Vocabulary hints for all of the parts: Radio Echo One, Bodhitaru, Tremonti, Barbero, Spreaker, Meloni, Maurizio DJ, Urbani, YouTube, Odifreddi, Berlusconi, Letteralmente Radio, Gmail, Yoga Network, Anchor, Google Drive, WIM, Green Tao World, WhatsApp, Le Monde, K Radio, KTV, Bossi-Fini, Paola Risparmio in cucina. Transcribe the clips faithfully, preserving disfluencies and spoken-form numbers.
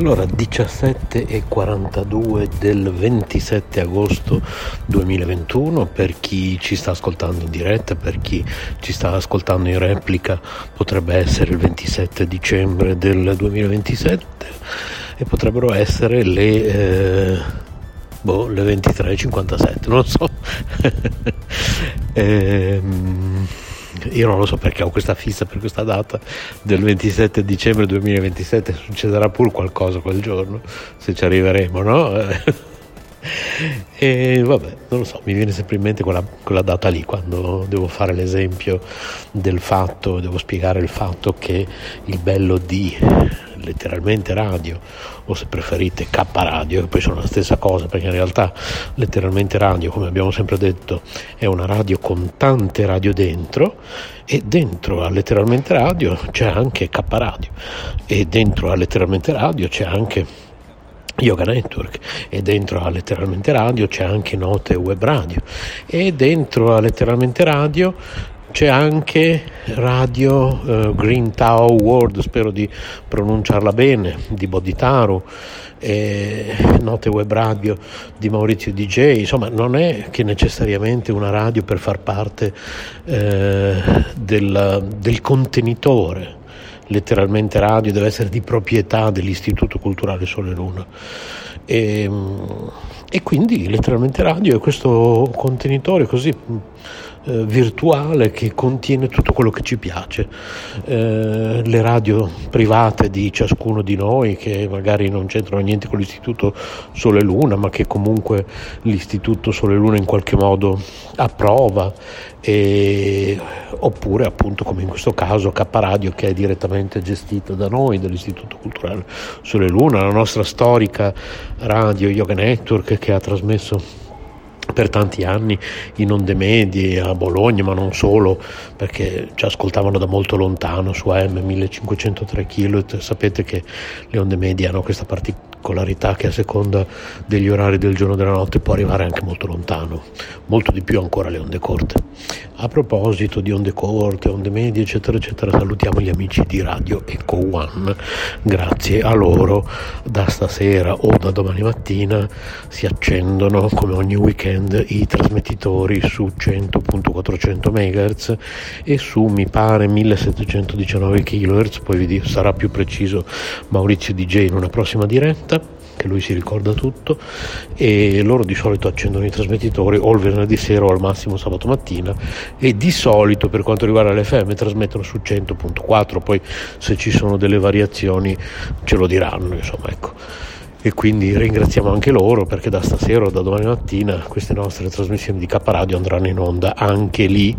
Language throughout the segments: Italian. Allora, diciassette e quarantadue del ventisette agosto duemilaventuno, per chi ci sta ascoltando in diretta, per chi ci sta ascoltando in replica potrebbe essere il ventisette dicembre del duemilaventisette e potrebbero essere le, eh, boh, le ventitré e cinquantasette, non so. ehm... Io non lo so perché ho questa fissa per questa data del ventisette dicembre duemilaventisette, succederà pur qualcosa quel giorno, se ci arriveremo, no? E vabbè, non lo so, mi viene sempre in mente quella, quella data lì, quando devo fare l'esempio del fatto, devo spiegare il fatto che il bello di Letteralmente Radio, o se preferite K Radio, che poi sono la stessa cosa, perché in realtà Letteralmente Radio, come abbiamo sempre detto, è una radio con tante radio dentro, e dentro a Letteralmente Radio c'è anche K Radio, e dentro a Letteralmente Radio c'è anche Yoga Network, e dentro a Letteralmente Radio c'è anche Note Web Radio, e dentro a Letteralmente Radio c'è anche Radio eh, Green Tao World, spero di pronunciarla bene, di Bodhitaru, e Note Web Radio di Maurizio D J. Insomma, non è che necessariamente una radio per far parte eh, del, del contenitore Letteralmente Radio deve essere di proprietà dell'Istituto Culturale Sole e Luna, e, e quindi Letteralmente Radio è questo contenitore così eh, virtuale che contiene tutto quello che ci piace, eh, le radio private di ciascuno di noi, che magari non c'entrano niente con l'Istituto Sole e Luna, ma che comunque l'Istituto Sole e Luna in qualche modo approva, e oppure appunto come in questo caso K Radio, che è direttamente gestita da noi, dall'Istituto Culturale Sole e Luna, la nostra storica radio Yoga Network, che ha trasmesso per tanti anni in onde medie a Bologna, ma non solo, perché ci ascoltavano da molto lontano su A M millecinquecentotre kilohertz. Sapete che le onde medie hanno questa particolarità che a seconda degli orari del giorno e della notte può arrivare anche molto lontano, molto di più ancora le onde corte. A proposito di onde corte, onde medie eccetera eccetera, salutiamo gli amici di Radio Echo One, grazie a loro da stasera o da domani mattina si accendono come ogni weekend i trasmettitori su cento virgola quattrocento megahertz e su mi pare millesettecentodiciannove kilohertz, poi vi dico, sarà più preciso Maurizio D J in una prossima diretta, che lui si ricorda tutto, e loro di solito accendono i trasmettitori o il venerdì sera o al massimo sabato mattina, e di solito per quanto riguarda l'F M trasmettono su cento virgola quattro, poi se ci sono delle variazioni ce lo diranno, insomma, ecco. E quindi ringraziamo anche loro, perché da stasera o da domani mattina queste nostre trasmissioni di K Radio andranno in onda anche lì,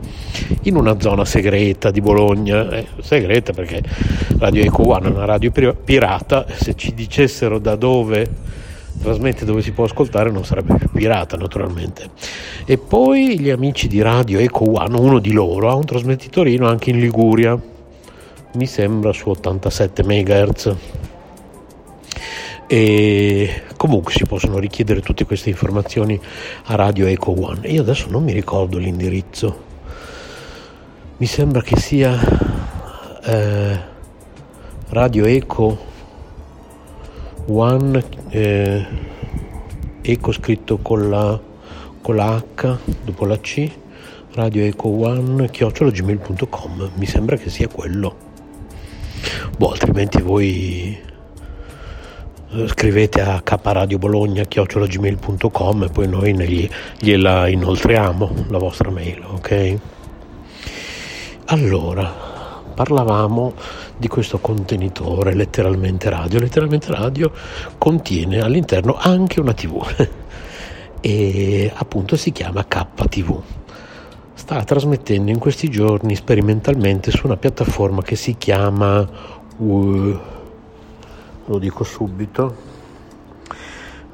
in una zona segreta di Bologna, eh, segreta perché Radio Echo One è una radio pirata, se ci dicessero da dove trasmette, dove si può ascoltare, non sarebbe più pirata naturalmente. E poi gli amici di Radio Echo One, uno di loro ha un trasmettitorino anche in Liguria, mi sembra su ottantasette megahertz, e comunque si possono richiedere tutte queste informazioni a Radio Echo One. Io adesso non mi ricordo l'indirizzo, mi sembra che sia eh, Radio Echo One, eh, Echo scritto con la, con la H dopo la C, Radio Echo One chiocciola gmail punto com, mi sembra che sia quello. Boh, altrimenti voi scrivete a k radio bologna chiocciola gmail punto com e poi noi negli, gliela inoltriamo la vostra mail, ok? Allora, parlavamo di questo contenitore Letteralmente Radio. Letteralmente Radio contiene all'interno anche una tivù e appunto si chiama K T V. Sta trasmettendo in questi giorni sperimentalmente su una piattaforma che si chiama uh, lo dico subito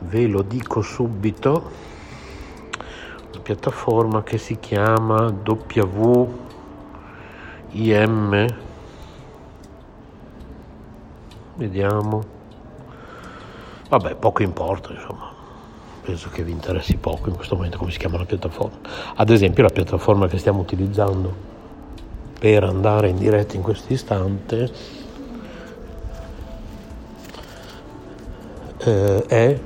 ve lo dico subito una piattaforma che si chiama W I M, vediamo, vabbè, poco importa, insomma, penso che vi interessi poco in questo momento come si chiama la piattaforma. Ad esempio, la piattaforma che stiamo utilizzando per andare in diretta in questo istante eh, è,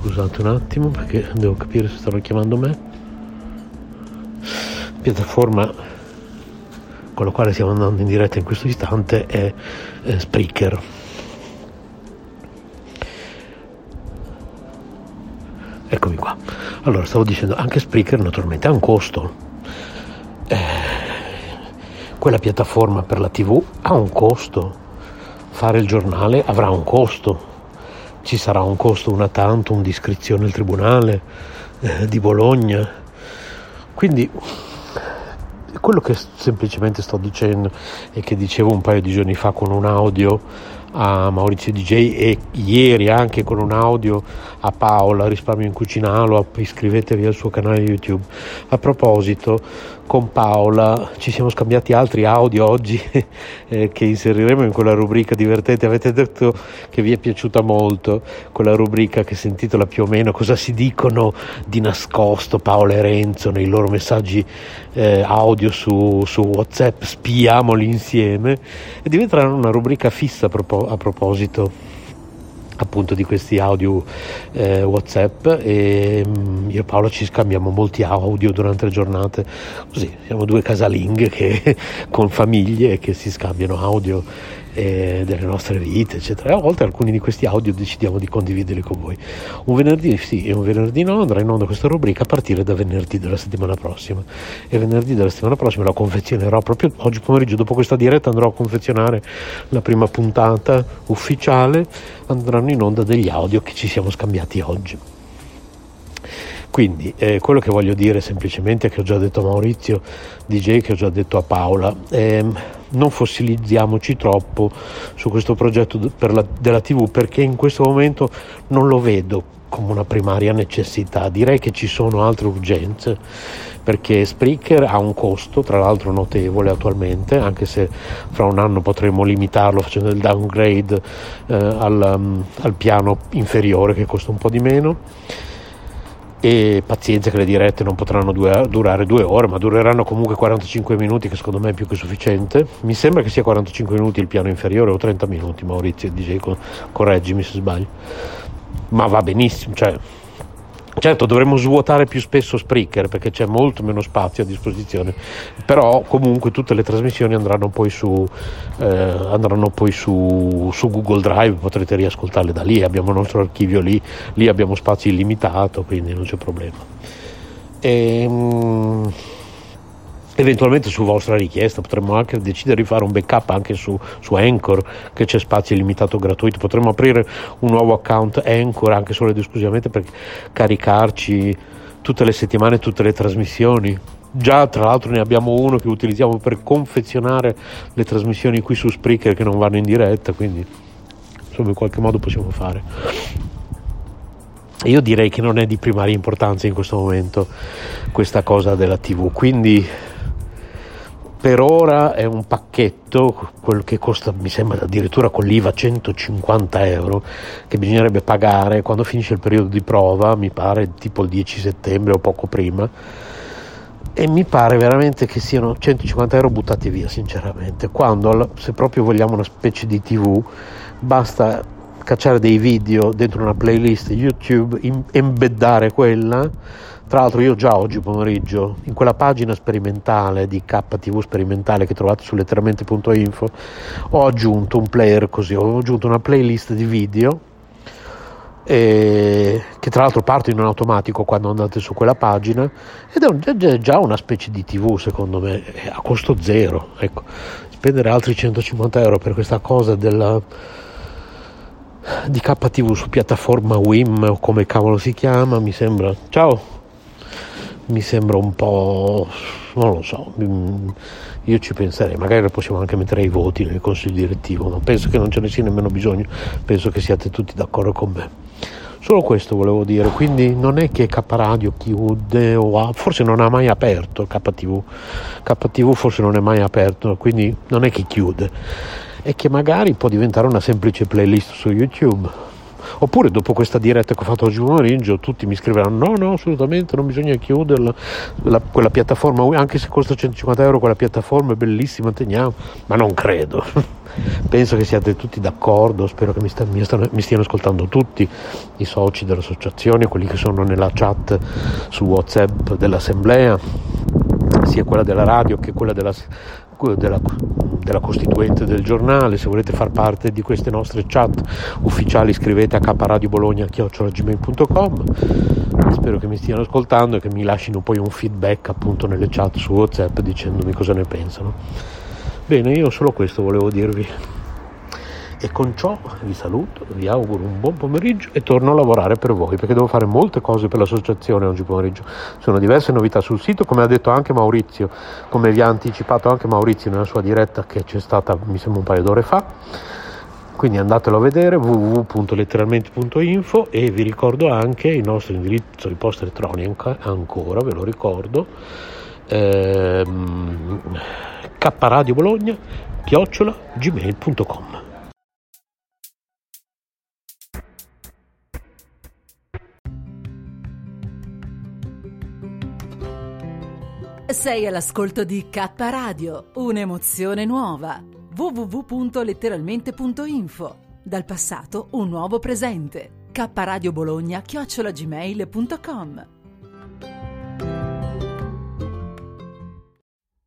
scusate un attimo perché devo capire se stanno chiamando me, piattaforma con la quale stiamo andando in diretta in questo istante è, è Spreaker. Eccomi qua. Allora, stavo dicendo, anche Spreaker naturalmente ha un costo, eh, quella piattaforma per la tivù ha un costo, fare il giornale avrà un costo, ci sarà un costo una tantum di iscrizione al tribunale eh, di Bologna. Quindi quello che semplicemente sto dicendo e che dicevo un paio di giorni fa con un audio a Maurizio D J e ieri anche con un audio a Paola Risparmio in Cucina, lo iscrivetevi al suo canale YouTube. A proposito, con Paola ci siamo scambiati altri audio oggi eh, che inseriremo in quella rubrica divertente. Avete detto che vi è piaciuta molto quella rubrica che si intitola più o meno cosa si dicono di nascosto Paola e Renzo nei loro messaggi eh, audio su, su WhatsApp, spiamoli insieme, e diventerà una rubrica fissa a proposito a proposito appunto di questi audio eh, WhatsApp. E mh, io e Paolo ci scambiamo molti audio durante le giornate, così siamo due casalinghe che con famiglie che si scambiano audio eh, delle nostre vite eccetera, e a volte alcuni di questi audio decidiamo di condividerli con voi. Un venerdì sì e un venerdì no andrà in onda questa rubrica a partire da venerdì della settimana prossima, e venerdì della settimana prossima la confezionerò proprio oggi pomeriggio. Dopo questa diretta andrò a confezionare la prima puntata ufficiale, andranno in onda degli audio che ci siamo scambiati oggi. Quindi eh, quello che voglio dire semplicemente, che ho già detto a Maurizio D J, che ho già detto a Paola, ehm, non fossilizziamoci troppo su questo progetto per la, della tivù, perché in questo momento non lo vedo come una primaria necessità. Direi che ci sono altre urgenze, perché Spreaker ha un costo tra l'altro notevole attualmente, anche se fra un anno potremo limitarlo facendo il downgrade eh, al, um, al piano inferiore che costa un po' di meno. E pazienza che le dirette non potranno due, durare due ore, ma dureranno comunque quarantacinque minuti, che secondo me è più che sufficiente. Mi sembra che sia quarantacinque minuti il piano inferiore o trenta minuti, Maurizio D J, correggimi se sbaglio. Ma va benissimo, cioè, certo dovremmo svuotare più spesso Spreaker perché c'è molto meno spazio a disposizione, però comunque tutte le trasmissioni andranno poi su, eh, andranno poi su, su Google Drive, potrete riascoltarle da lì, abbiamo il nostro archivio lì, lì abbiamo spazio illimitato, quindi non c'è problema. Ehm... Eventualmente su vostra richiesta potremmo anche decidere di fare un backup anche su, su Anchor, che c'è spazio illimitato gratuito. Potremmo aprire un nuovo account Anchor anche solo ed esclusivamente per caricarci tutte le settimane tutte le trasmissioni. Già tra l'altro ne abbiamo uno che utilizziamo per confezionare le trasmissioni qui su Spreaker che non vanno in diretta, quindi insomma in qualche modo possiamo fare. Io direi che non è di primaria importanza in questo momento questa cosa della tivù, quindi per ora è un pacchetto, quello che costa mi sembra addirittura con l'I V A centocinquanta euro, che bisognerebbe pagare quando finisce il periodo di prova, mi pare tipo il dieci settembre o poco prima, e mi pare veramente che siano centocinquanta euro buttati via sinceramente, quando se proprio vogliamo una specie di tivù basta cacciare dei video dentro una playlist YouTube, embeddare quella. Tra l'altro io già oggi pomeriggio in quella pagina sperimentale di K T V sperimentale che trovate su letteralmente punto info ho aggiunto un player, così ho aggiunto una playlist di video eh, che tra l'altro partono in automatico quando andate su quella pagina, ed è, un, è già una specie di tivù secondo me a costo zero. Ecco, spendere altri centocinquanta euro per questa cosa della di K T V su piattaforma WIM o come cavolo si chiama mi sembra, ciao, mi sembra un po', non lo so, io ci penserei, magari possiamo anche mettere ai voti nel consiglio direttivo, ma penso che non ce ne sia nemmeno bisogno, penso che siate tutti d'accordo con me. Solo questo volevo dire, quindi non è che K Radio chiude o ha, forse non ha mai aperto K T V, K T V forse non è mai aperto, quindi non è che chiude, è che magari può diventare una semplice playlist su YouTube Oppure dopo questa diretta che ho fatto oggi pomeriggio tutti mi scriveranno no no assolutamente non bisogna chiuderla, la, quella piattaforma, anche se costa centocinquanta euro quella piattaforma è bellissima, teniamo. Ma non credo, penso che siate tutti d'accordo, spero che mi, sta, mi, stanno, mi stiano ascoltando tutti i soci dell'associazione, quelli che sono nella chat su WhatsApp dell'assemblea, sia quella della radio che quella della Della, della costituente del giornale. Se volete far parte di queste nostre chat ufficiali scrivete a k radio bologna chiocciola gmail punto com. Spero che mi stiano ascoltando e che mi lasciano poi un feedback appunto nelle chat su WhatsApp dicendomi cosa ne pensano. Bene, io solo questo volevo dirvi e con ciò vi saluto, vi auguro un buon pomeriggio e torno a lavorare per voi perché devo fare molte cose per l'associazione oggi pomeriggio. Sono diverse novità sul sito, come ha detto anche Maurizio, come vi ha anticipato anche Maurizio nella sua diretta che c'è stata mi sembra un paio d'ore fa, quindi andatelo a vedere w w w punto letteralmente punto info e vi ricordo anche il nostro indirizzo di posta elettronica, ancora ve lo ricordo, ehm, k radio bologna chiocciola gmail punto com. Sei all'ascolto di K Radio, un'emozione nuova. w w w punto letteralmente punto info. Dal passato un nuovo presente. K Radio Bologna chiocciola gmail punto com.